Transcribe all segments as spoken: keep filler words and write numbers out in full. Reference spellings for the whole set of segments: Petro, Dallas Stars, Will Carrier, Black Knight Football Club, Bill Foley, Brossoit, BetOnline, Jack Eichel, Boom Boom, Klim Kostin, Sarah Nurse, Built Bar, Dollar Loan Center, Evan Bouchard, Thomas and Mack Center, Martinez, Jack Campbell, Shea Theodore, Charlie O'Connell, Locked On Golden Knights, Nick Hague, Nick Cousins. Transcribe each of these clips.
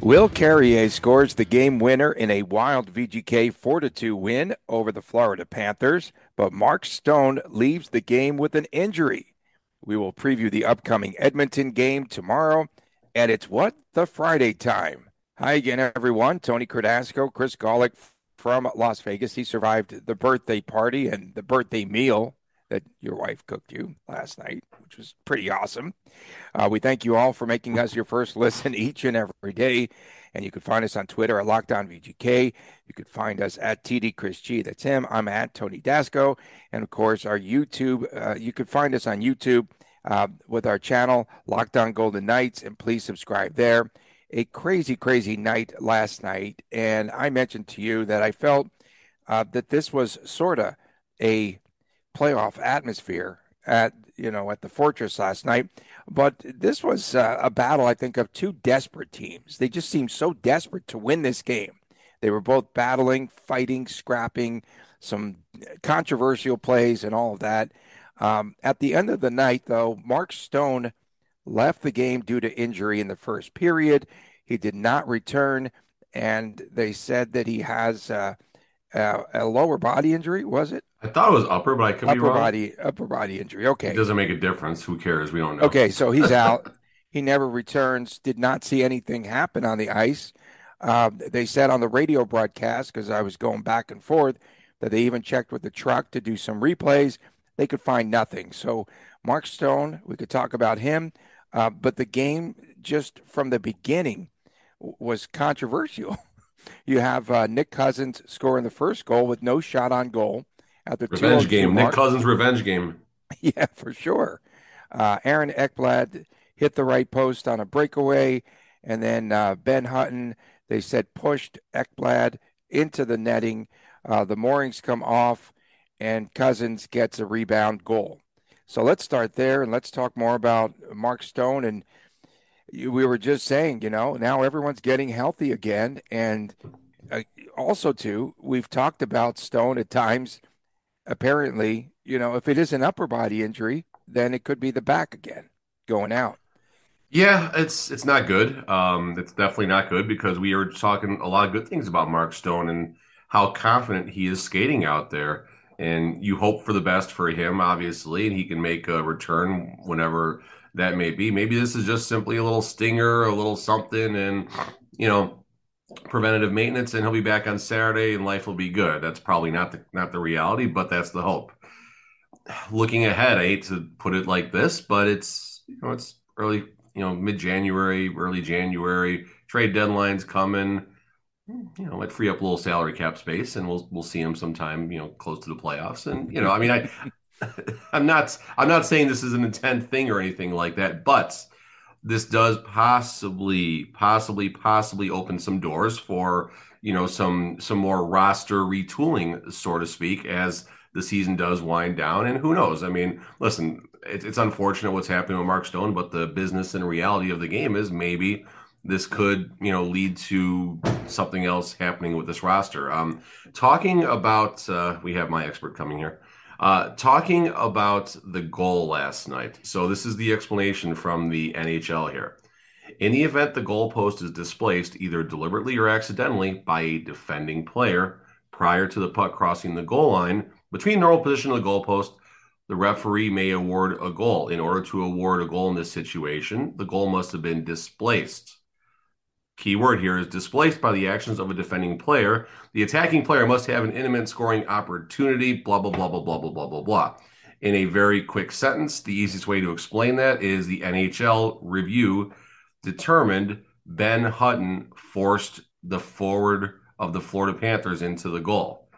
Will Carrier scores the game winner in a wild V G K four to two win over the Florida Panthers, but Mark Stone leaves the game with an injury. We will preview the upcoming Edmonton game tomorrow, and it's what? The Friday time. Hi again, everyone. Tony Cardasco, Chris Golic from Las Vegas. He survived the birthday party and the birthday meal that your wife cooked you last night, which was pretty awesome. Uh, we thank you all for making us your first listen each and every day. And you can find us on Twitter at Locked On V G K. You can find us at T D Chris G. That's him. I'm at Tony Dasco. And, of course, our YouTube. Uh, you can find us on YouTube uh, with our channel, Locked On Golden Knights. And please subscribe there. A crazy, crazy night last night. And I mentioned to you that I felt uh, that this was sort of a playoff atmosphere at, you know, at the Fortress last night. But this was uh, a battle, I think, of two desperate teams. They just seemed so desperate to win this game. They were both battling, fighting, scrapping, some controversial plays and all of that. Um, at the end of the night, though, Mark Stone left the game due to injury in the first period. He did not return, and they said that he has uh, uh, a lower body injury, was it? I thought it was upper, but I could upper be wrong. Upper body, upper body injury. Okay. It doesn't make a difference. Who cares? We don't know. Okay, so he's out. He never returns. Did not see anything happen on the ice. Uh, they said on the radio broadcast, because I was going back and forth, that they even checked with the truck to do some replays. They could find nothing. So Mark Stone, we could talk about him. Uh, but the game just from the beginning w- was controversial. You have uh, Nick Cousins scoring the first goal with no shot on goal. At the revenge game, mark. Nick Cousins' revenge game. Yeah, for sure. Uh, Aaron Ekblad hit the right post on a breakaway, and then uh, Ben Hutton, they said, pushed Ekblad into the netting. Uh, the moorings come off, and Cousins gets a rebound goal. So let's start there, and let's talk more about Mark Stone. And we were just saying, you know, now everyone's getting healthy again. And uh, also, too, we've talked about Stone at times. Apparently, you know, if it is an upper body injury, then it could be the back again going out. Yeah, it's it's not good. Um, it's definitely not good because we are talking a lot of good things about Mark Stone and how confident he is skating out there. And you hope for the best for him, obviously, and he can make a return whenever that may be. Maybe this is just simply a little stinger, a little something, and, you know, preventative maintenance, and he'll be back on Saturday and life will be good. That's probably not the not the reality, but that's the hope. Looking ahead, I hate to put it like this, but it's, you know, it's early, you know, mid-January, early January, trade deadline's coming, you know, like free up a little salary cap space, and we'll we'll see him sometime, you know, close to the playoffs. And, you know, I mean, I I'm not I'm not saying this is an intent thing or anything like that, but this does possibly, possibly, possibly open some doors for, you know, some some more roster retooling, so to speak, as the season does wind down. And who knows? I mean, listen, it, it's unfortunate what's happening with Mark Stone, but the business and reality of the game is maybe this could, you know, lead to something else happening with this roster. Um, talking about, uh, we have my expert coming here. Uh, talking about the goal last night. So this is the explanation from the N H L here. In the event the goalpost is displaced, either deliberately or accidentally, by a defending player prior to the puck crossing the goal line, between normal position of the goalpost, the referee may award a goal. In order to award a goal in this situation, the goal must have been displaced. Key word here is displaced by the actions of a defending player. The attacking player must have an intimate scoring opportunity, blah, blah, blah, blah, blah, blah, blah, blah, blah. In a very quick sentence, the easiest way to explain that is the N H L review determined Ben Hutton forced the forward of the Florida Panthers into the goal.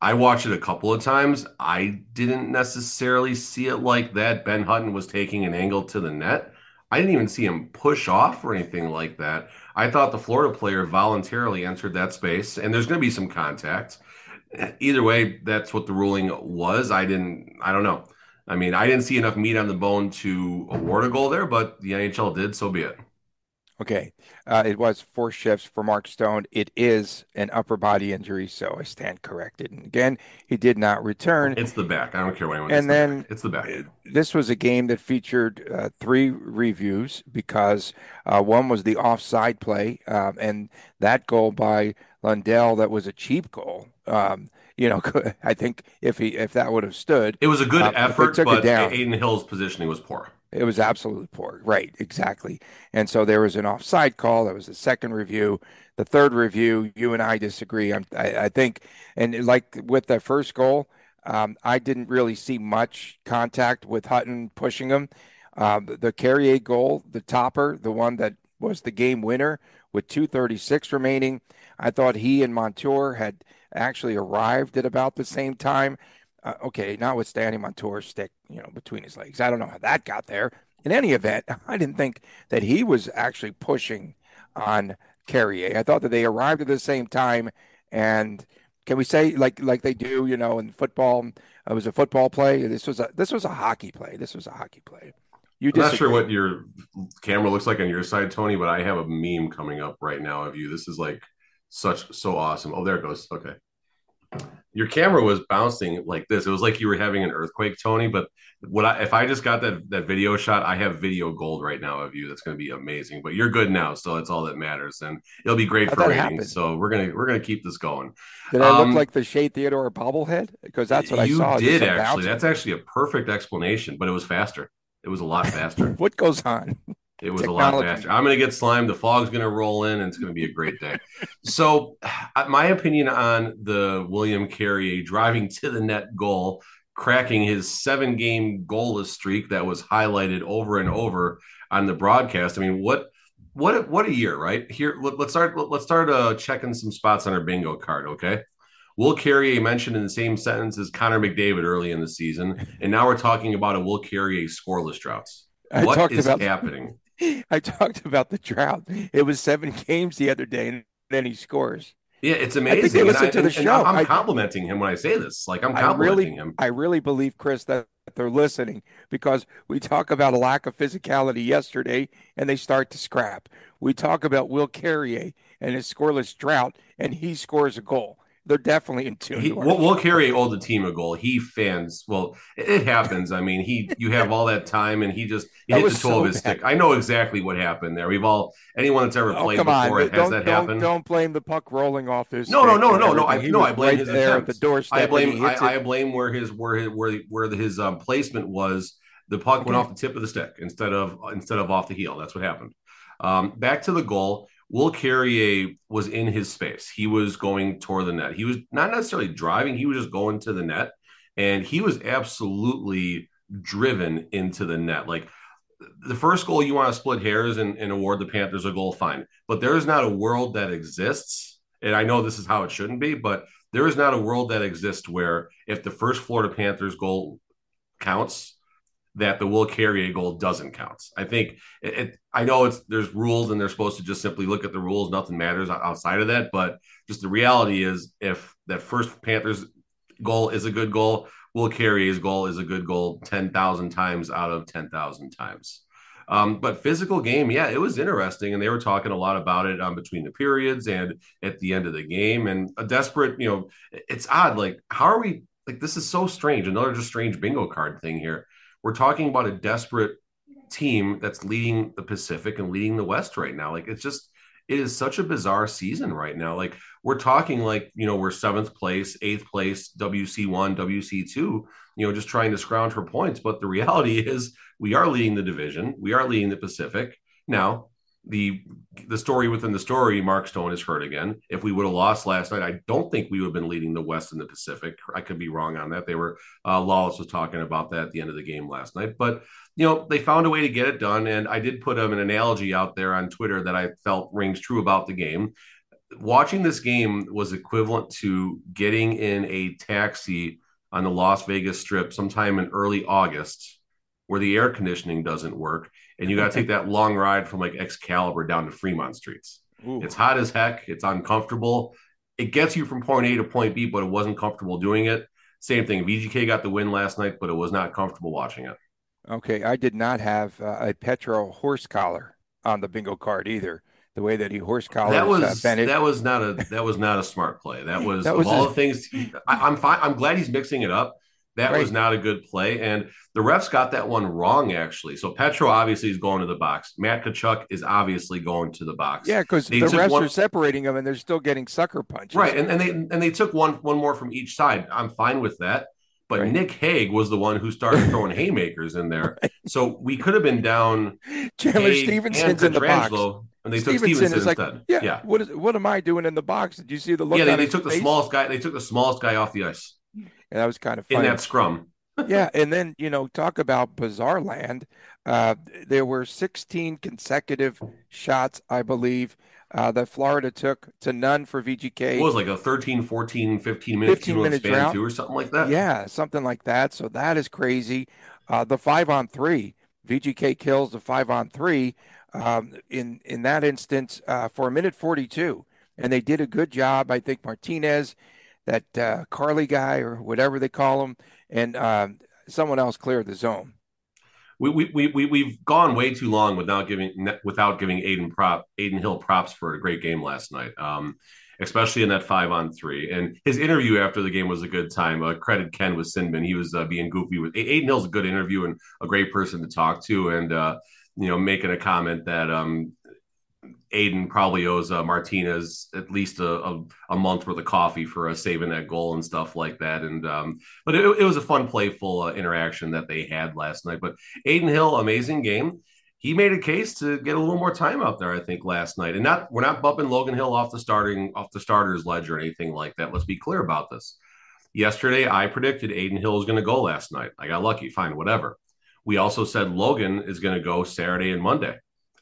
I watched it a couple of times. I didn't necessarily see it like that. Ben Hutton was taking an angle to the net. I didn't even see him push off or anything like that. I thought the Florida player voluntarily entered that space, and there's going to be some contact. Either way, that's what the ruling was. I didn't, I don't know. I mean, I didn't see enough meat on the bone to award a goal there, but the N H L did, so be it. Okay. Uh, it was four shifts for Mark Stone. It is an upper body injury, so I stand corrected. And again, he did not return. It's the back. I don't care what anyone says. And then it's the back. This was a game that featured uh, three reviews because uh, one was the offside play, um, and that goal by Lundell, that was a cheap goal. Um, you know, I think if he if that would have stood, it was a good uh, effort, but Adin Hill's positioning was poor. It was absolutely poor. Right, exactly. And so there was an offside call. That was the second review. The third review, you and I disagree. I'm, I, I think, and like with the first goal, um, I didn't really see much contact with Hutton pushing him. Um, the Carrier goal, the topper, the one that was the game winner with two thirty-six remaining, I thought he and Montour had actually arrived at about the same time. Uh, okay, notwithstanding Montour's stick, you know, between his legs. I don't know how that got there. In any event, I didn't think that he was actually pushing on Carrier. I thought that they arrived at the same time. And can we say, like like they do, you know, in football, it was a football play. This was a this was a hockey play. This was a hockey play. You I'm not sure what your camera looks like on your side, Tony, but I have a meme coming up right now of you. This is like such so awesome. Oh, there it goes. Okay. Your camera was bouncing like this. It was like you were having an earthquake, Tony. But what I, if I just got that, that video shot, I have video gold right now of you. That's going to be amazing. But you're good now, so that's all that matters, and it'll be great for ratings. So we're gonna we're gonna keep this going. Did um, I look like the Shea Theodore bobblehead? Because that's what I saw. You did actually. That's actually a perfect explanation. But it was faster. It was a lot faster. What goes on? It was Technology. A lot faster. I'm going to get slimed. The fog's going to roll in, and it's going to be a great day. So my opinion on the William Carrier driving to the net goal, cracking his seven-game goalless streak that was highlighted over and over on the broadcast. I mean, what what, what a year, right? Here, let, let's start let, Let's start uh, checking some spots on our bingo card, okay? Will Carrier mentioned in the same sentence as Connor McDavid early in the season, and now we're talking about a Will Carrier scoreless drought. What I talked is about- happening? I talked about the drought. It was seven games the other day, and then he scores. Yeah, it's amazing. I think they listen I, to the show. I'm I, complimenting him when I say this. Like, I'm complimenting I really, him. I really believe, Chris, that they're listening, because we talk about a lack of physicality yesterday, and they start to scrap. We talk about Will Carrier and his scoreless drought, and he scores a goal. They're definitely in tune. He, we'll, we'll carry all the team a goal. He fans. Well, it happens. I mean, he you have all that time, and he just he hit the toe so of his bad. stick. I know exactly what happened there. We've all anyone that's ever played oh, before it has that happen. Don't blame the puck rolling off his. No, no, no, no, no. I no. I blame right his there at the doorstep. I blame. I, I blame where his where his, where the, where the, his um, placement was. The puck okay. went off the tip of the stick instead of instead of off the heel. That's what happened. Um, back to the goal. Will Carrier was in his space. He was going toward the net. He was not necessarily driving. He was just going to the net, and he was absolutely driven into the net. Like the first goal, you want to split hairs and, and award the Panthers a goal, fine. But there is not a world that exists, and I know this is how it shouldn't be, but there is not a world that exists where if the first Florida Panthers goal counts, that the Will Carrier goal doesn't count. I think it, it, I know it's there's rules, and they're supposed to just simply look at the rules. Nothing matters outside of that. But just the reality is, if that first Panthers goal is a good goal, Will Carrier's goal is a good goal ten thousand times out of ten thousand times. Um, but physical game, yeah, it was interesting. And they were talking a lot about it um, between the periods and at the end of the game. And a desperate, you know, it's odd. Like, how are we, like, this is so strange. Another just strange bingo card thing here. We're talking about a desperate team that's leading the Pacific and leading the West right now. Like, it's just, it is such a bizarre season right now. Like, we're talking like, you know, we're seventh place, eighth place, W C one, W C two, you know, just trying to scrounge for points. But the reality is we are leading the division. We are leading the Pacific. Now, the the story within the story, Mark Stone is hurt again. If we would have lost last night, I don't think we would have been leading the West in the Pacific. I could be wrong on that. They were uh, Lawless was talking about that at the end of the game last night. But, you know, they found a way to get it done. And I did put um, an analogy out there on Twitter that I felt rings true about the game. Watching this game was equivalent to getting in a taxi on the Las Vegas Strip sometime in early August where the air conditioning doesn't work, and you got to take that long ride from like Excalibur down to Fremont Streets. Ooh. It's hot as heck. It's uncomfortable. It gets you from point A to point B, but it wasn't comfortable doing it. Same thing. V G K got the win last night, but it was not comfortable watching it. Okay. I did not have uh, a Petro horse collar on the bingo card either. The way that he horse collars that was uh, Bennett. that was not a that was not a smart play. That was, that was of his... all the things. I, I'm fine. I'm glad he's mixing it up. That right. was not a good play, and the refs got that one wrong actually. So Petro obviously is going to the box. Matt Tkachuk is obviously going to the box. Yeah, because the refs one... are separating them, and they're still getting sucker punches. Right, and, and they and they took one one more from each side. I'm fine with that. But right. Nick Hague was the one who started throwing haymakers in there. Right. So we could have been down Chandler Stephenson's in the box. And they Stevenson took Stevenson instead. Like, yeah, yeah. What is what am I doing in the box? Did you see the look? Yeah, they, they took face? the smallest guy. They took the smallest guy off the ice. And that was kind of funny. In that scrum. Yeah, and then, you know, talk about bizarre land. Uh, there were sixteen consecutive shots, I believe, uh, that Florida took to none for V G K. It was like a thirteen, fourteen, fifteen minute fifteen minute round or something like that. Yeah, something like that. So that is crazy. Uh, the five on three, V G K kills the five on three. Um, in, in that instance, uh, for a minute forty-two, and they did a good job. I think Martinez, that uh, Carly guy or whatever they call him, and uh, someone else cleared the zone. We we we we we've gone way too long without giving without giving Adin prop Adin Hill props for a great game last night, um, especially in that five on three. And his interview after the game was a good time. Uh, credit Ken with Sinbin. He was uh, being goofy with Adin Hill's a good interview and a great person to talk to, and. Uh, you know, making a comment that um, Adin probably owes uh, Martinez at least a, a, a month worth of coffee for uh, saving that goal and stuff like that. And um, but it, it was a fun, playful uh, interaction that they had last night. But Adin Hill, amazing game. He made a case to get a little more time out there, I think, last night. And not we're not bumping Logan Hill off the starting off the starters ledge or anything like that. Let's be clear about this. Yesterday, I predicted Adin Hill was going to go last night. I got lucky. Fine, whatever. We also said Logan is going to go Saturday and Monday.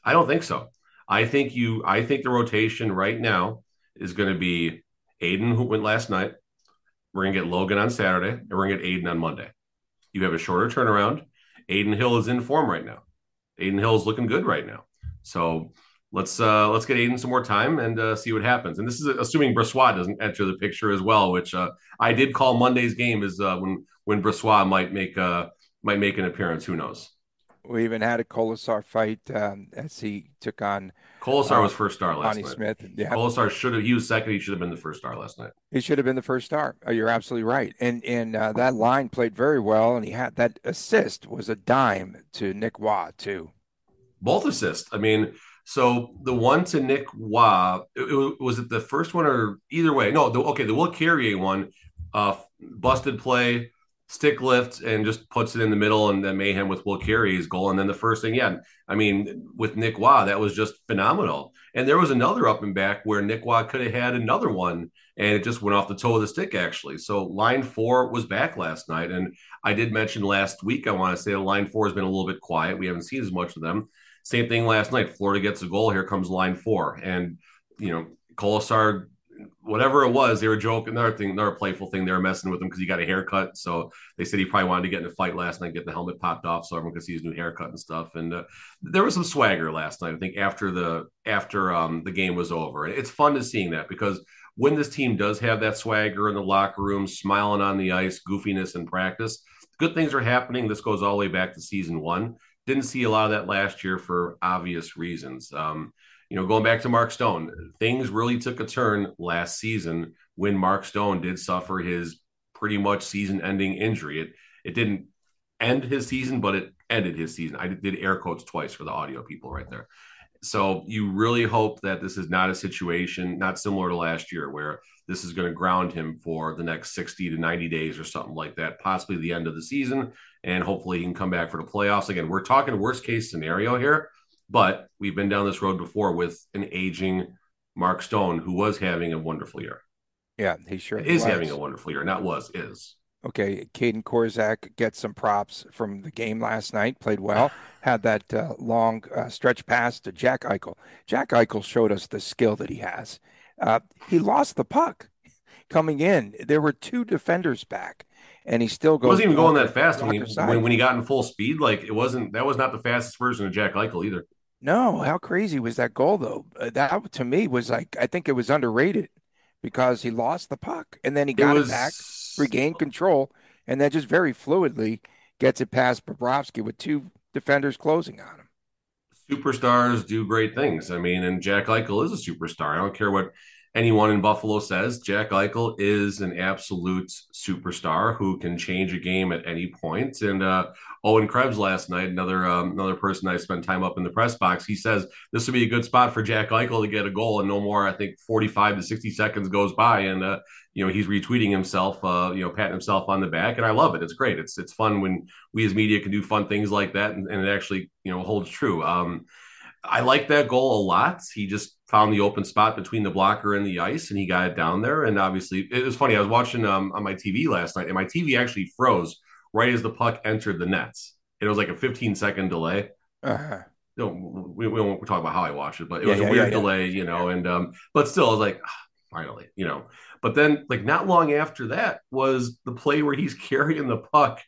I don't think so. I think you. I think the rotation right now is going to be Adin, who went last night. We're going to get Logan on Saturday, and we're going to get Adin on Monday. You have a shorter turnaround. Adin Hill is in form right now. Adin Hill is looking good right now. So let's uh, let's get Adin some more time and uh, see what happens. And this is assuming Brossoit doesn't enter the picture as well, which uh, I did call Monday's game is uh, when when Brossoit might make. Uh, might make an appearance. Who knows? We even had a Kolesar fight um, as he took on Kolesar uh, was first star last Connie night. Smith. Yeah. Kolesar should have, he was second. He should have been the first star last night. He should have been the first star. Oh, you're absolutely right. And, and uh, that line played very well. And he had that assist was a dime to Nick Waugh too. Both assists. I mean, so the one to Nick Waugh, it, it, was it the first one or either way? No. The, okay. The Will Carrier one uh, busted play, stick lift and just puts it in the middle, and then mayhem with Will Carrier's goal. And then the first thing, yeah, I mean, with Nick Waugh, that was just phenomenal. And there was another up and back where Nick Waugh could have had another one, and it just went off the toe of the stick, actually. So line four was back last night. And I did mention last week, I want to say line four has been a little bit quiet. We haven't seen as much of them. Same thing last night. Florida gets a goal. Here comes line four. And, you know, Kolesar, whatever it was, they were joking. Another thing, another playful thing. They were messing with him because he got a haircut. So they said he probably wanted to get in a fight last night, get the helmet popped off so everyone could see his new haircut and stuff. And uh, there was some swagger last night, I think, after the after um, the game was over. And it's fun to seeing that because when this team does have that swagger in the locker room, smiling on the ice, goofiness in practice, good things are happening. This goes all the way back to season one. Didn't see a lot of that last year for obvious reasons. Um, You know, going back to Mark Stone, things really took a turn last season when Mark Stone did suffer his pretty much season-ending injury. It it didn't end his season, but it ended his season. I did air quotes twice for the audio people right there. So you really hope that this is not a situation, not similar to last year, where this is going to ground him for the next sixty to ninety days or something like that, possibly the end of the season, and hopefully he can come back for the playoffs. Again, we're talking worst-case scenario here. But we've been down this road before with an aging Mark Stone, who was having a wonderful year. Yeah, he sure is was. having a wonderful year. Not was, is. Okay, Kaden Korzak gets some props from the game last night, played well, had that uh, long uh, stretch pass to Jack Eichel. Jack Eichel showed us the skill that he has. Uh, he lost the puck. coming in. There were two defenders back, and he still goes. It wasn't even going that fast when he, when, when he got in full speed. Like, it wasn't, that was not the fastest version of Jack Eichel either. No, how crazy was that goal, though? Uh, that, to me, was like, I think it was underrated because he lost the puck, and then he got it, was... it back, regained control, and then just very fluidly gets it past Bobrovsky with two defenders closing on him. Superstars do great things. I mean, and Jack Eichel is a superstar. I don't care what anyone in Buffalo says. Jack Eichel is an absolute superstar who can change a game at any point. And uh, Owen Krebs last night, another um, another person I spent time up in the press box, he says this would be a good spot for Jack Eichel to get a goal, and no more, I think, forty-five to sixty seconds goes by. And, uh, you know, he's retweeting himself, uh, you know, patting himself on the back. And I love it. It's great. It's it's fun when we as media can do fun things like that, and, and it actually, you know, holds true. Um I like that goal a lot. He just found the open spot between the blocker and the ice, and he got it down there. And obviously, it was funny. I was watching um, on my T V last night, and my T V actually froze right as the puck entered the nets. It was like a fifteen-second delay. Uh-huh. No, we, we won't talk about how I watched it, but it yeah, was a yeah, weird yeah, delay, yeah. you know. And um, but still, I was like, ah, finally, you know. But then, like, not long after that was the play where he's carrying the puck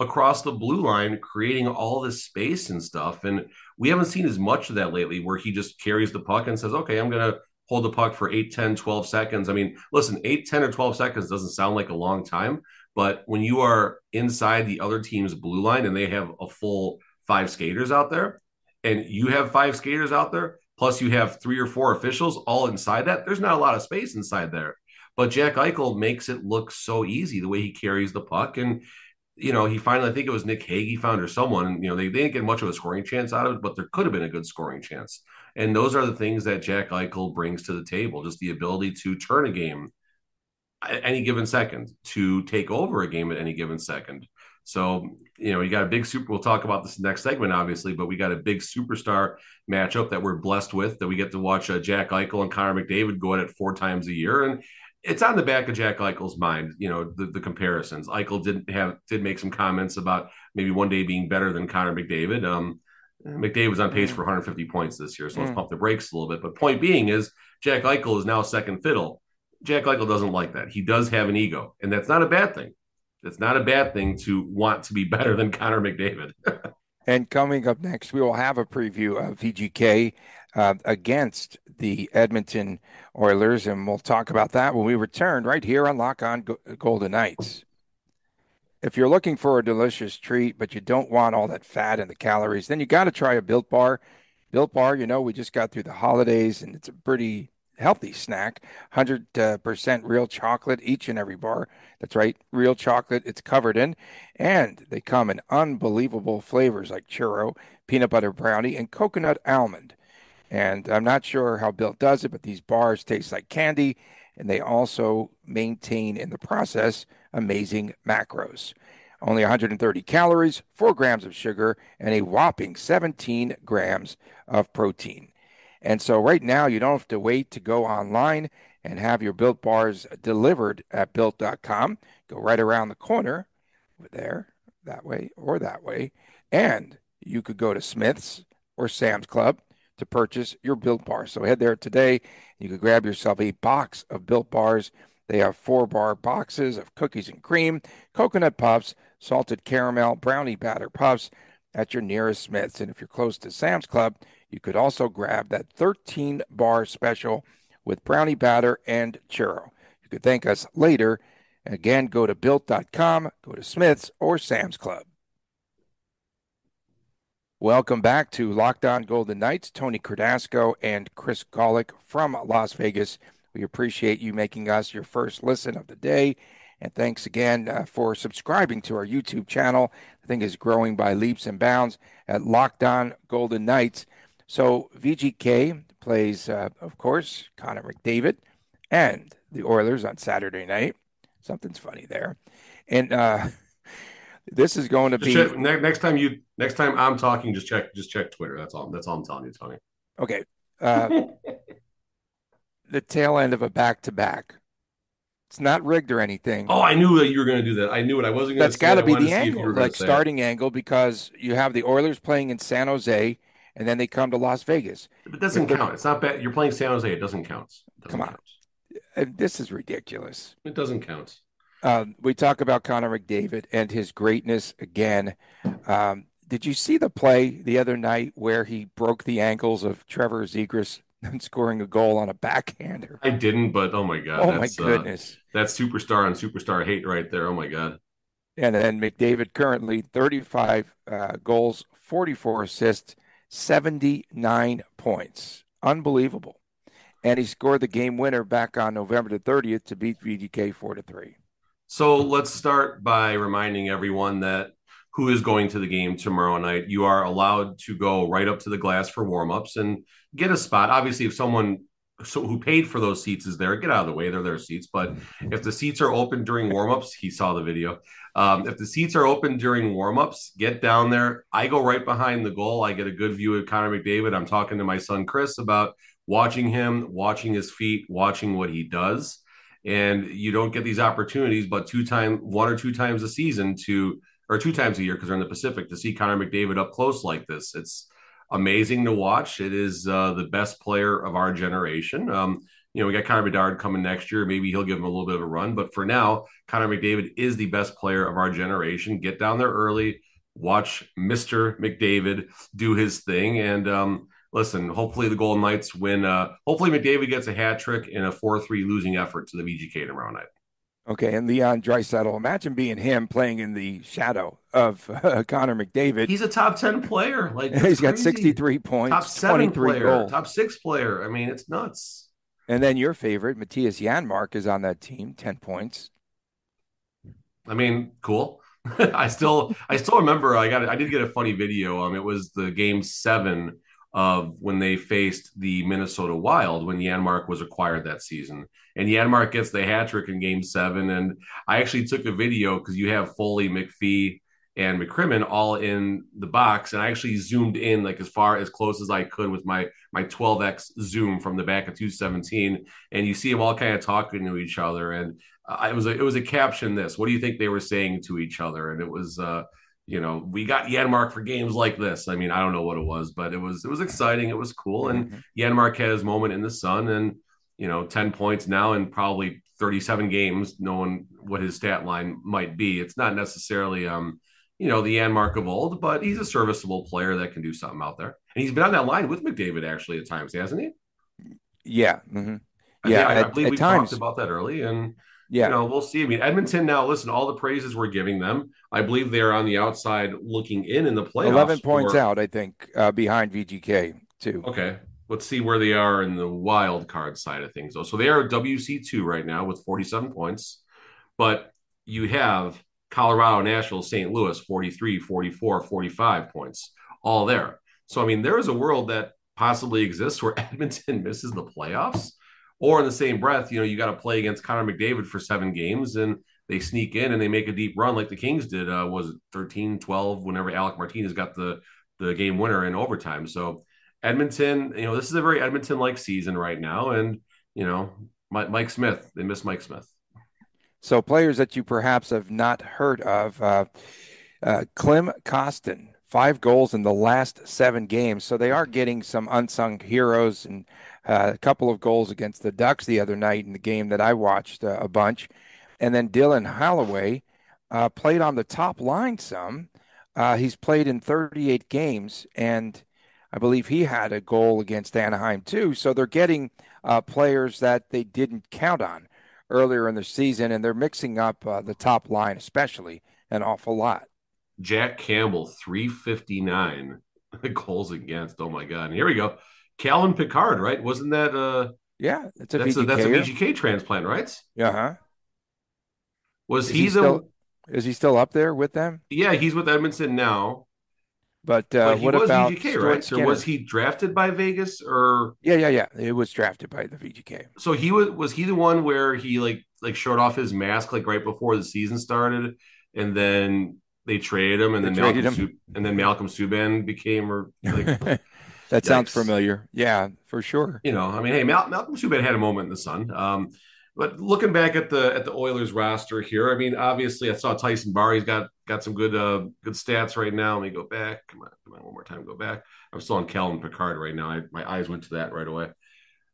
across the blue line, creating all this space and stuff. And we haven't seen as much of that lately, where he just carries the puck and says, okay, I'm going to hold the puck for eight, ten, twelve seconds. I mean, listen, eight, ten, or twelve seconds doesn't sound like a long time, but when you are inside the other team's blue line and they have a full five skaters out there, and you have five skaters out there, plus you have three or four officials all inside that, there's not a lot of space inside there. But Jack Eichel makes it look so easy the way he carries the puck. And you know, he finally, I think it was Nick Hague, he found, or someone, and, you know, they, they didn't get much of a scoring chance out of it, but there could have been a good scoring chance. And those are the things that Jack Eichel brings to the table, just the ability to turn a game at any given second, to take over a game at any given second. So, you know, you got a big super, we'll talk about this next segment, obviously, but we got a big superstar matchup that we're blessed with, that we get to watch uh, Jack Eichel and Connor McDavid go at it four times a year. And it's on the back of Jack Eichel's mind, you know, the, the comparisons. Eichel did have did make some comments about maybe one day being better than Connor McDavid. Um, McDavid's on pace mm. for one hundred fifty points this year, so mm. let's pump the brakes a little bit. But point being is, Jack Eichel is now second fiddle. Jack Eichel doesn't like that. He does have an ego, and that's not a bad thing. That's not a bad thing to want to be better than Connor McDavid. And coming up next, we will have a preview of V G K uh, against the Edmonton Oilers, and we'll talk about that when we return right here on Lock On Go- Golden Knights. If you're looking for a delicious treat, but you don't want all that fat and the calories, then you got to try a Built Bar. Built Bar, you know, we just got through the holidays, and it's a pretty healthy snack. one hundred percent real chocolate, each and every bar. That's right, real chocolate it's covered in. And they come in unbelievable flavors like churro, peanut butter brownie, and coconut almond. And I'm not sure how Built does it, but these bars taste like candy, and they also maintain in the process amazing macros. Only one hundred thirty calories, four grams of sugar, and a whopping seventeen grams of protein. And so right now, you don't have to wait to go online and have your Built Bars delivered at Built dot com. Go right around the corner, there, that way, or that way. And you could go to Smith's or Sam's Club to purchase your Built Bars. So head there today. You could grab yourself a box of Built Bars. They have four-bar boxes of cookies and cream, coconut puffs, salted caramel, brownie batter puffs at your nearest Smith's. And if you're close to Sam's Club, you could also grab that thirteen-bar special with brownie batter and churro. You could thank us later. Again, go to Built dot com, go to Smith's or Sam's Club. Welcome back to Locked On Golden Knights. Tony Cardasco and Chris Golic from Las Vegas. We appreciate you making us your first listen of the day. And thanks again uh, for subscribing to our YouTube channel. I think it's growing by leaps and bounds at Locked On Golden Knights. So V G K plays, uh, of course, Connor McDavid and the Oilers on Saturday night. Something's funny there. And uh, this is going to just be check, ne- next time you next time I'm talking. Just check, just check Twitter. That's all. That's all I'm telling you, Tony. Okay. Uh, the tail end of a back-to-back. It's not rigged or anything. Oh, I knew that you were going to do that. I knew it. I wasn't going to. That's got to be the angle, like starting angle, because you have the Oilers playing in San Jose. And then they come to Las Vegas. It doesn't count. It's not bad. You're playing San Jose. It doesn't count. It doesn't come on. Count. this is ridiculous. It doesn't count. Um, we talk about Connor McDavid and his greatness again. Um, did you see the play the other night where he broke the ankles of Trevor Zegras and scoring a goal on a backhander? I didn't, but oh my God. Oh that's, my goodness. Uh, that's superstar on superstar hate right there. Oh my God. And then McDavid currently thirty-five uh, goals, forty-four assists, seventy-nine points. Unbelievable. And he scored the game winner back on November the thirtieth to beat V G K four to three. So let's start by reminding everyone that who is going to the game tomorrow night. You are allowed to go right up to the glass for warmups and get a spot. Obviously, if someone so who paid for those seats is there, get out of the way. They're their seats. But if the seats are open during warmups, he saw the video. Um, if the seats are open during warmups, get down there. I go right behind the goal. I get a good view of Connor McDavid. I'm talking to my son, Chris, about watching him, watching his feet, watching what he does. And you don't get these opportunities, but two time, one or two times a season to, or two times a year, because they're in the Pacific, to see Connor McDavid up close like this. It's amazing to watch. It is uh, the best player of our generation. Um, you know, we got Connor Bedard coming next year. Maybe he'll give him a little bit of a run. But for now, Connor McDavid is the best player of our generation. Get down there early, watch Mister McDavid do his thing. And um, listen, hopefully the Golden Knights win. Uh, hopefully McDavid gets a hat trick in a four three losing effort to the V G K tomorrow night. Okay, and Leon Draisaitl, imagine being him playing in the shadow of uh, Connor McDavid. He's a top ten player. Like He's crazy. Got sixty-three points, top seven player, goals. Top six player. I mean, it's nuts. And then your favorite, Matthias Janmark, is on that team, ten points. I mean, cool. I still I still remember I got I did get a funny video. Um, It was the game seven of when they faced the Minnesota Wild when Janmark was acquired that season. And Janmark gets the hat trick in game seven. And I actually took a video because you have Foley, McPhee, and McCrimmon all in the box. And I actually zoomed in like as far as close as I could with my, my twelve X zoom from the back of two seventeen. And you see them all kind of talking to each other. And uh, it was a, it was a caption this, what do you think they were saying to each other? And it was, uh, you know, we got Janmark for games like this. I mean, I don't know what it was, but it was it was exciting. It was cool. And mm-hmm. Janmark had his moment in the sun and, you know, ten points now in probably thirty-seven games, knowing what his stat line might be. It's not necessarily, um, you know, the Janmark of old, but he's a serviceable player that can do something out there. And he's been on that line with McDavid, actually, at times, hasn't he? Yeah. Mm-hmm. I yeah, think, at, I believe at we times. talked about that early. And yeah, you know, we'll see. I mean, Edmonton now, listen, all the praises we're giving them, I believe they're on the outside looking in in the playoffs. eleven points or... out, I think, uh, behind V G K, too. Okay. Let's see where they are in the wild card side of things, though. So they are W C two right now with forty-seven points. But you have Colorado, Nashville, Saint Louis, forty-three, forty-four, forty-five points, all there. So, I mean, there is a world that possibly exists where Edmonton misses the playoffs. Or in the same breath, you know, you got to play against Connor McDavid for seven games and they sneak in and they make a deep run like the Kings did, uh, was it thirteen, twelve, whenever Alec Martinez got the, the game winner in overtime. So Edmonton, you know, this is a very Edmonton-like season right now. And, you know, Mike Smith, they miss Mike Smith. So players that you perhaps have not heard of, uh, uh, Klim Kostin, five goals in the last seven games. So they are getting some unsung heroes and uh, a couple of goals against the Ducks the other night in the game that I watched uh, a bunch. And then Dylan Holloway uh, played on the top line some. Uh, he's played in thirty-eight games, and I believe he had a goal against Anaheim too. So they're getting uh, players that they didn't count on earlier in the season, and they're mixing up uh, the top line especially an awful lot. Jack Campbell, three fifty-nine goals against. Oh, my God. And here we go. Calvin Pickard, right? Wasn't that uh yeah, that's a that's V G K. A, that's a V G K transplant, right? Uh-huh. Was is he, he the still, is he still up there with them? Yeah, he's with Edmonton now. But, uh, but he what was about V G K, Stuart right? Skinner. So was he drafted by Vegas or Yeah, yeah, yeah. It was drafted by the V G K. So he was was he the one where he like like showed off his mask like right before the season started and then they traded him, and they then Malcolm him. and then Malcolm Subban became. Or like, that yikes. Sounds familiar, yeah, for sure. You know, I mean, hey, Mal- Malcolm Subban had a moment in the sun. Um, but looking back at the at the Oilers roster here, I mean, obviously, I saw Tyson Barrie. He's got got some good uh, good stats right now. Let me go back. Come on, come on, one more time, go back. I'm still on Calvin Pickard right now. I, my eyes went to that right away.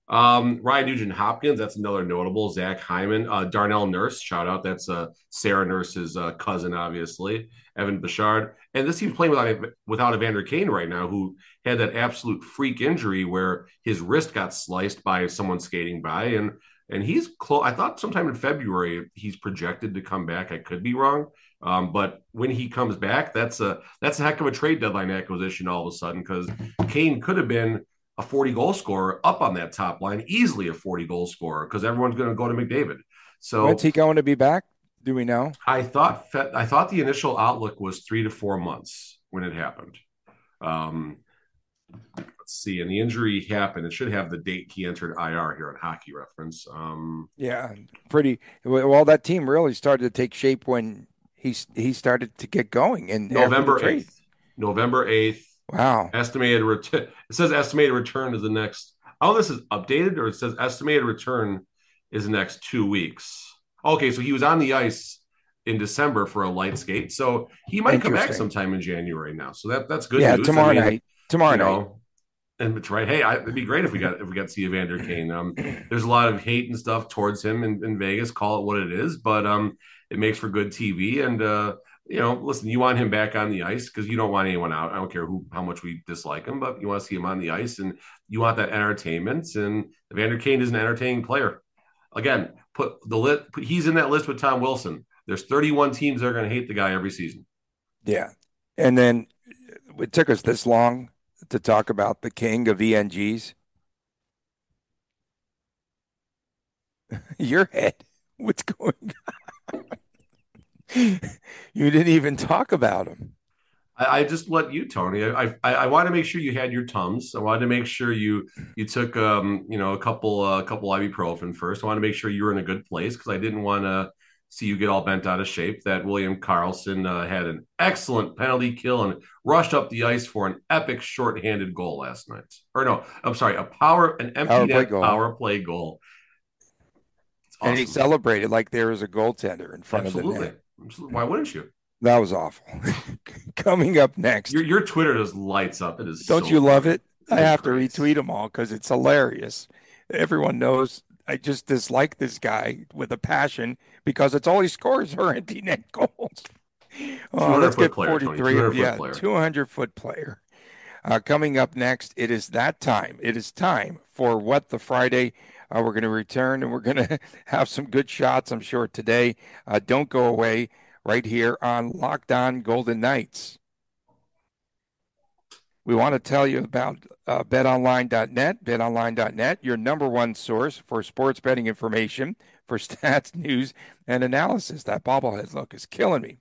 Um, Ryan Nugent-Hopkins, that's another notable. Zach Hyman, uh, Darnell Nurse, shout out. That's uh, Sarah Nurse's uh, cousin, obviously. Evan Bouchard. And this team's playing without, without Evander Kane right now, who had that absolute freak injury where his wrist got sliced by someone skating by. And and he's close. I thought sometime in February he's projected to come back. I could be wrong. Um, but when he comes back, that's a, that's a heck of a trade deadline acquisition all of a sudden, because Kane could have been a forty-goal scorer up on that top line, easily a forty-goal scorer, because everyone's going to go to McDavid. So when's he going to be back? Do we know? I thought I thought the initial outlook was three to four months when it happened. Um, let's see, and the injury happened. It should have the date he entered I R here on Hockey Reference. Um, yeah, pretty well. That team really started to take shape when he he started to get going in November eighth. November eighth. Wow. Estimated return. It says estimated return is the next. Oh, this is updated, or it says estimated return is the next two weeks. Okay, so he was on the ice in December for a light skate, so he might come back sometime in January now. So that that's good yeah, news. Yeah, tomorrow I mean, night. Tomorrow you know, night. And it's right. Hey, I, it'd be great if we got if we got to see Evander Kane. Um, there's a lot of hate and stuff towards him in, in Vegas. Call it what it is, but um, it makes for good T V and. uh You know, listen, you want him back on the ice because you don't want anyone out. I don't care who, how much we dislike him, but you want to see him on the ice and you want that entertainment. And Evander Kane is an entertaining player. Again, put the list, he's in that list with Tom Wilson. There's thirty-one teams that are going to hate the guy every season. Yeah. And then it took us this long to talk about the king of E N Gs. Your head. What's going on? You didn't even talk about him. I, I just let you, Tony. I, I I wanted to make sure you had your Tums. I wanted to make sure you you took um you know a couple a uh, couple ibuprofen first. I wanted to make sure you were in a good place because I didn't want to see you get all bent out of shape. That William Karlsson uh, had an excellent penalty kill and rushed up the ice for an epic shorthanded goal last night. Or no, I'm sorry, a power an empty power net play goal. power play goal. It's awesome. And he celebrated like there was a goaltender in front Absolutely. of the net. Why wouldn't you? That was awful. Coming up next. Your, your Twitter just lights up. It is. Don't so you love crazy. it? I have to retweet them all because it's hilarious. Everyone knows I just dislike this guy with a passion because it's all he scores are empty net goals. Oh, let's get player, forty-three. two hundred yeah, two hundred-foot player. Uh, coming up next, it is that time. It is time for What the Friday. Uh, we're going to return, and we're going to have some good shots, I'm sure, today. Uh, don't go away right here on Locked On Golden Knights. We want to tell you about uh, bet online dot net, bet online dot net, your number one source for sports betting information, for stats, news, and analysis. That bobblehead look is killing me.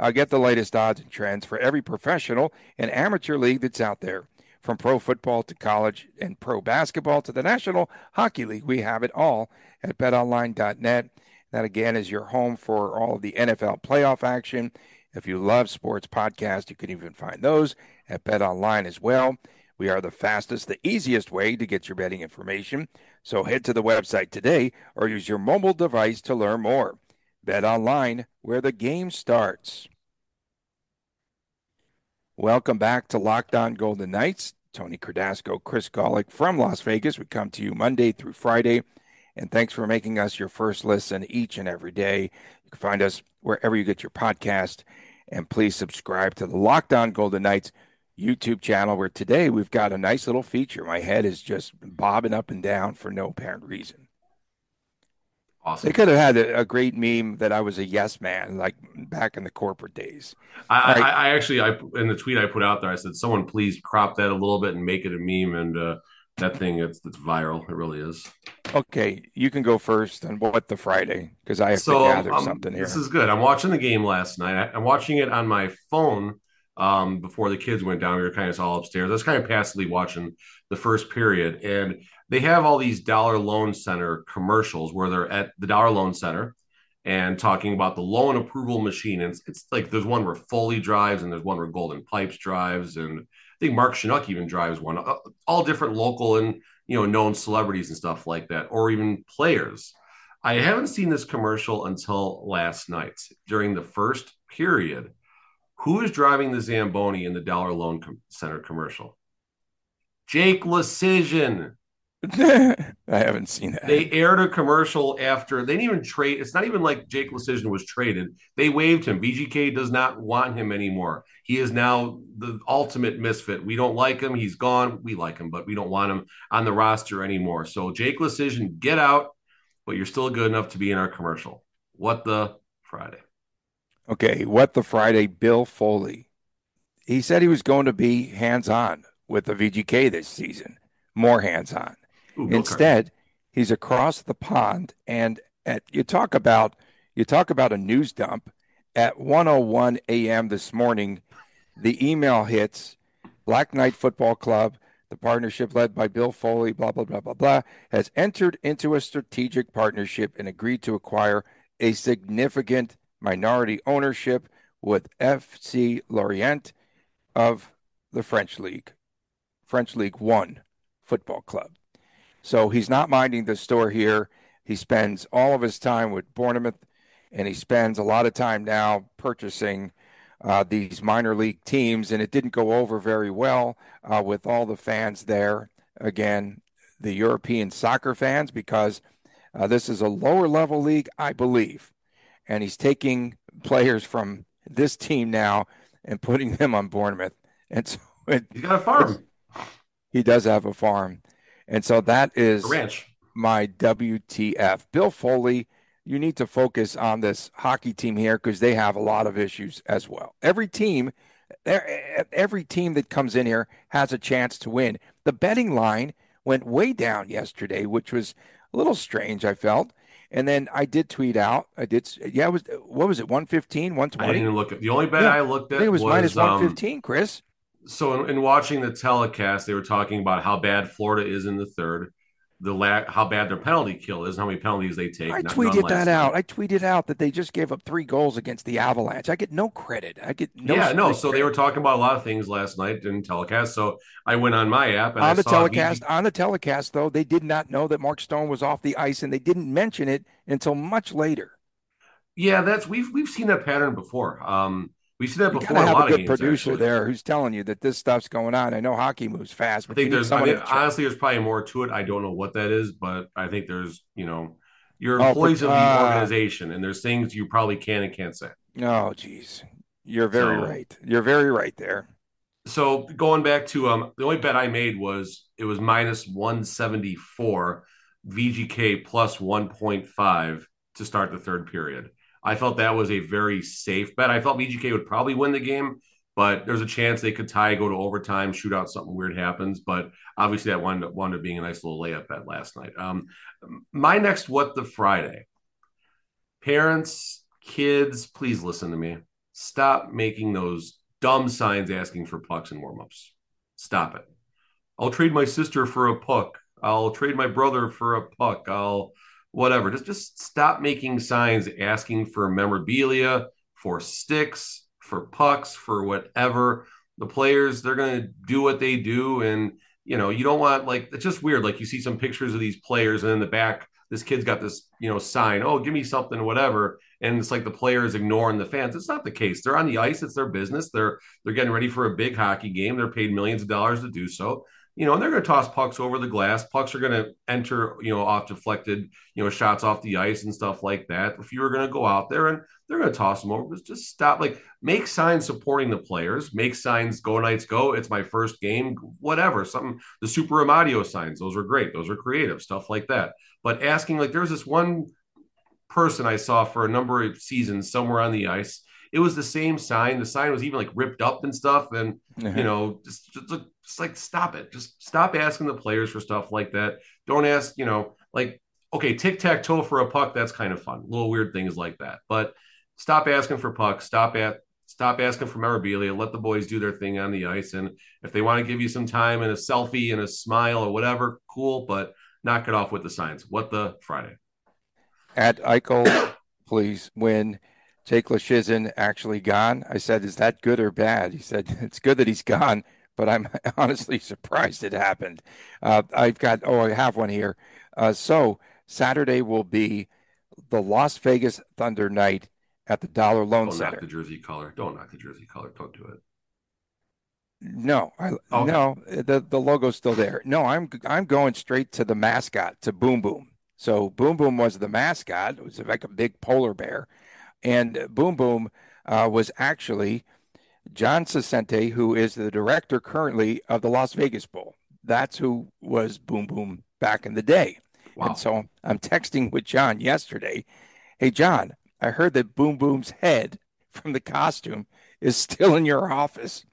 Uh, get the latest odds and trends for every professional and amateur league that's out there. From pro football to college and pro basketball to the National Hockey League, we have it all at bet online dot net. That, again, is your home for all of the N F L playoff action. If you love sports podcasts, you can even find those at BetOnline as well. We are the fastest, the easiest way to get your betting information. So head to the website today or use your mobile device to learn more. BetOnline, where the game starts. Welcome back to Locked On Golden Knights. Tony Cardasco, Chris Golic from Las Vegas. We come to you Monday through Friday. And thanks for making us your first listen each and every day. You can find us wherever you get your podcast. And please subscribe to the Locked On Golden Knights YouTube channel, where today we've got a nice little feature. My head is just bobbing up and down for no apparent reason. Awesome. They could have had a, a great meme that I was a yes man, like back in the corporate days. I, right. I, I actually, I in the tweet I put out there, I said, someone please crop that a little bit and make it a meme. And uh, that thing, it's, it's viral. It really is. Okay, you can go first on What the Friday, because I have so, to gather um, something here. This is good. I'm watching the game last night. I, I'm watching it on my phone um, before the kids went down. We were kind of all upstairs. I was kind of passively watching the first period. And they have all these Dollar Loan Center commercials where they're at the Dollar Loan Center and talking about the loan approval machine. And it's, it's like there's one where Foley drives and there's one where Golden Pipes drives. And I think Mark Chinook even drives one. All different local and, you know, known celebrities and stuff like that, or even players. I haven't seen this commercial until last night during the first period. Who is driving the Zamboni in the Dollar Loan Center commercial? Jake Leschyshyn. I haven't seen that. They aired a commercial after. They didn't even trade. It's not even like Jake Leschyshyn was traded. They waived him. V G K does not want him anymore. He is now the ultimate misfit. We don't like him. He's gone. We like him, but we don't want him on the roster anymore. So Jake Leschyshyn, get out, but you're still good enough to be in our commercial. What the Friday? Okay, what the Friday, Bill Foley. He said he was going to be hands-on with the V G K this season, more hands-on. Ooh, Instead, Carter. he's across the pond, and at you talk about you talk about a news dump. At one oh one a.m. this morning, the email hits Black Knight Football Club, the partnership led by Bill Foley, blah, blah, blah, blah, blah, has entered into a strategic partnership and agreed to acquire a significant minority ownership with F C Lorient of the French League, French League One Football Club. So he's not minding the store here. He spends all of his time with Bournemouth, and he spends a lot of time now purchasing uh, these minor league teams, and it didn't go over very well uh, with all the fans there. Again, the European soccer fans, because uh, this is a lower-level league, I believe, and he's taking players from this team now and putting them on Bournemouth. And so it, he's got a farm. He does have a farm. And so that is my W T F. Bill Foley, you need to focus on this hockey team here because they have a lot of issues as well. Every team, every team that comes in here has a chance to win. The betting line went way down yesterday, which was a little strange, I felt. And then I did tweet out. I did. Yeah, it was what was it? one fifteen, one twenty I didn't look at the only bet yeah, I looked at. I think it was, was minus um, one fifteen, Chris. So in, in watching the telecast, they were talking about how bad Florida is in the third, the la- how bad their penalty kill is, how many penalties they take. I not, tweeted that out. Night. I tweeted out that they just gave up three goals against the Avalanche. I get no credit. I get no. Yeah, no. So credit. They were talking about a lot of things last night in telecast. So I went on my app and on I the saw telecast. V G- on the telecast, though, they did not know that Mark Stone was off the ice, and they didn't mention it until much later. Yeah, that's we've we've seen that pattern before. Um, We see that before. You gotta have a, lot a good of games, producer actually. There who's telling you that this stuff's going on. I know hockey moves fast. But I think there's I mean, honestly, there's probably more to it. I don't know what that is, but I think there's, you know, you're oh, employees but, uh, of the organization, and there's things you probably can and can't say. Oh, geez, you're very so, right. You're very right there. So going back to um, the only bet I made was it was minus one seventy-four, V G K plus one point five to start the third period. I felt that was a very safe bet. I felt V G K would probably win the game, but there's a chance they could tie, go to overtime, shootout, something weird happens. But obviously that wound up, wound up being a nice little layup bet last night. Um, my next What the Friday. Parents, kids, please listen to me. Stop making those dumb signs asking for pucks and warmups. Stop it. I'll trade my sister for a puck. I'll trade my brother for a puck. I'll... Whatever, just just stop making signs asking for memorabilia, for sticks, for pucks, for whatever. The players, they're going to do what they do. And, you know, you don't want, like, it's just weird. Like, you see some pictures of these players, and in the back, this kid's got this, you know, sign, oh, give me something, whatever. And it's like the players ignoring the fans. It's not the case. They're on the ice. It's their business. They're they're getting ready for a big hockey game. They're paid millions of dollars to do so. You know, and they're going to toss pucks over the glass. Pucks are going to enter, you know, off deflected, you know, shots off the ice and stuff like that. If you were going to go out there and they're going to toss them over, just stop. Like, make signs supporting the players. Make signs, go Knights, go. It's my first game, whatever. Something, the Super Amadio signs, those are great. Those are creative, stuff like that. But asking, like, there was this one person I saw for a number of seasons somewhere on the ice. It was the same sign. The sign was even like ripped up and stuff. And, mm-hmm. you know, just, just, just like, stop it. Just stop asking the players for stuff like that. Don't ask, you know, like, okay, tic-tac-toe for a puck. That's kind of fun. Little weird things like that. But stop asking for pucks. Stop at, stop asking for memorabilia. Let the boys do their thing on the ice. And if they want to give you some time and a selfie and a smile or whatever, cool. But knock it off with the signs. What the Friday? At Eichel, please win. Jake Leschyshyn actually gone. I said, is that good or bad? He said, it's good that he's gone, but I'm honestly surprised it happened. Uh, I've got, oh, I have one here. Uh, so Saturday will be the Las Vegas Thunder night at the Dollar Loan Center. Don't knock the jersey color. Don't knock the jersey color. Don't do it. No, I, okay. no, the, the logo's still there. No, I'm I'm going straight to the mascot, to Boom Boom. So Boom Boom was the mascot. It was like a big polar bear. And Boom Boom uh, was actually John Saccenti, who is the director currently of the Las Vegas Bowl. That's who was Boom Boom back in the day. Wow. And so I'm texting with John yesterday. Hey, John, I heard that Boom Boom's head from the costume is still in your office.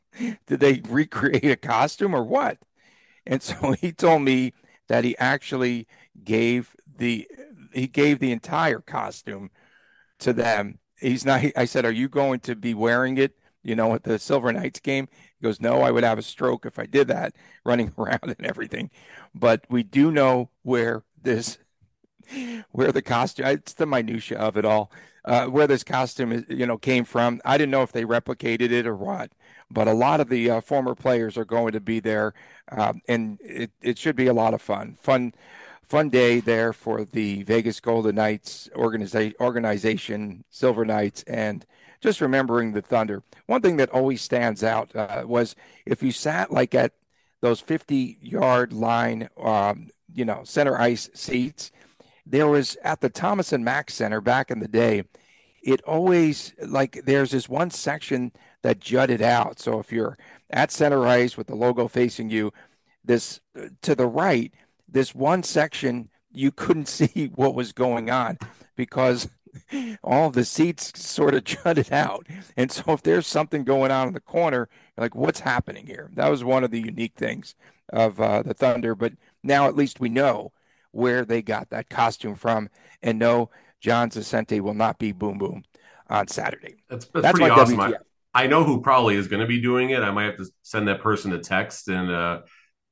Did they recreate a costume or what? And so he told me that he actually gave the he gave the entire costume to them. He's not. I said, "Are you going to be wearing it, you know, at the Silver Knights game?" He goes, "No, I would have a stroke if I did that, running around and everything." But we do know where this, where the costume. It's the minutia of it all. Uh, where this costume is, you know, came from. I didn't know if they replicated it or what, but a lot of the uh, former players are going to be there, uh, and it, it should be a lot of fun. Fun fun day there for the Vegas Golden Knights organiza- organization, Silver Knights, and just remembering the Thunder. One thing that always stands out uh, was if you sat like at those fifty-yard line, um, you know, center ice seats, there was at the Thomas and Mack Center back in the day, it always, like, there's this one section that jutted out. So if you're at center ice with the logo facing you, this to the right, this one section, you couldn't see what was going on because all the seats sort of jutted out. And so if there's something going on in the corner, you're like, what's happening here? That was one of the unique things of uh, the Thunder. But now at least we know where they got that costume from, and no, John Saccenti will not be Boom Boom on Saturday. That's, that's, that's pretty awesome. I, I know who probably is going to be doing it. I might have to send that person a text and uh,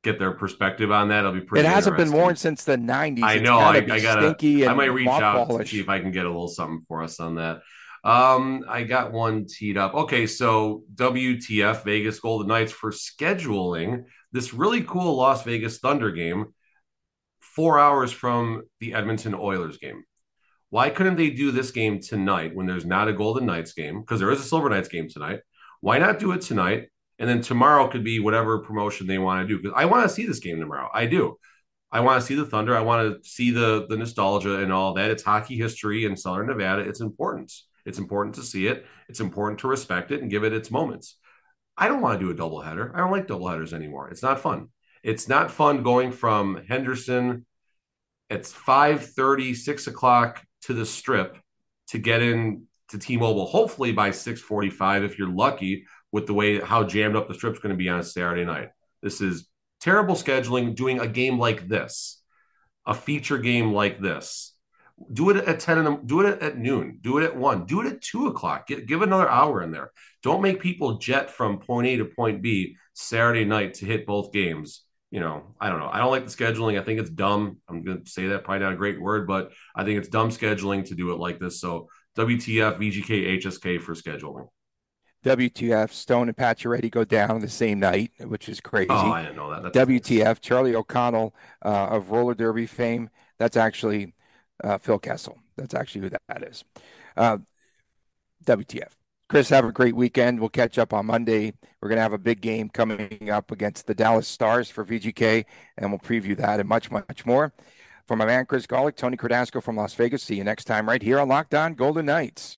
get their perspective on that. It'll be pretty. It hasn't been worn since the nineties. I know. I, I got. I might reach out to see if I can get a little something for us on that. Um, I got one teed up. Okay, so W T F Vegas Golden Knights for scheduling this really cool Las Vegas Thunder game four hours from the Edmonton Oilers game. Why couldn't they do this game tonight when there's not a Golden Knights game? Because there is a Silver Knights game tonight. Why not do it tonight? And then tomorrow could be whatever promotion they want to do. Because I want to see this game tomorrow. I do. I want to see the Thunder. I want to see the, the nostalgia and all that. It's hockey history in Southern Nevada. It's important. It's important to see it. It's important to respect it and give it its moments. I don't want to do a doubleheader. I don't like doubleheaders anymore. It's not fun. It's not fun going from Henderson. It's five thirty, six o'clock to the Strip to get in to T-Mobile, hopefully by six forty-five if you're lucky with the way how jammed up the Strip's going to be on a Saturday night. This is terrible scheduling, doing a game like this, a feature game like this. Do it at ten a.m., do it at noon, do it at one, do it at two o'clock. Get, give another hour in there. Don't make people jet from point A to point B Saturday night to hit both games. You know, I don't know. I don't like the scheduling. I think it's dumb. I'm going to say that, probably not a great word, but I think it's dumb scheduling to do it like this. So W T F, V G K, H S K for scheduling. W T F, Stone and Pacioretty go down the same night, which is crazy. Oh, I didn't know that. That's W T F, crazy. Charlie O'Connell uh, of roller derby fame. That's actually uh, Phil Kessel. That's actually who that, that is. Uh, W T F. Chris, have a great weekend. We'll catch up on Monday. We're going to have a big game coming up against the Dallas Stars for V G K, and we'll preview that and much, much more. For my man, Chris Golic, Tony Cardasco from Las Vegas. See you next time right here on Locked On Golden Knights.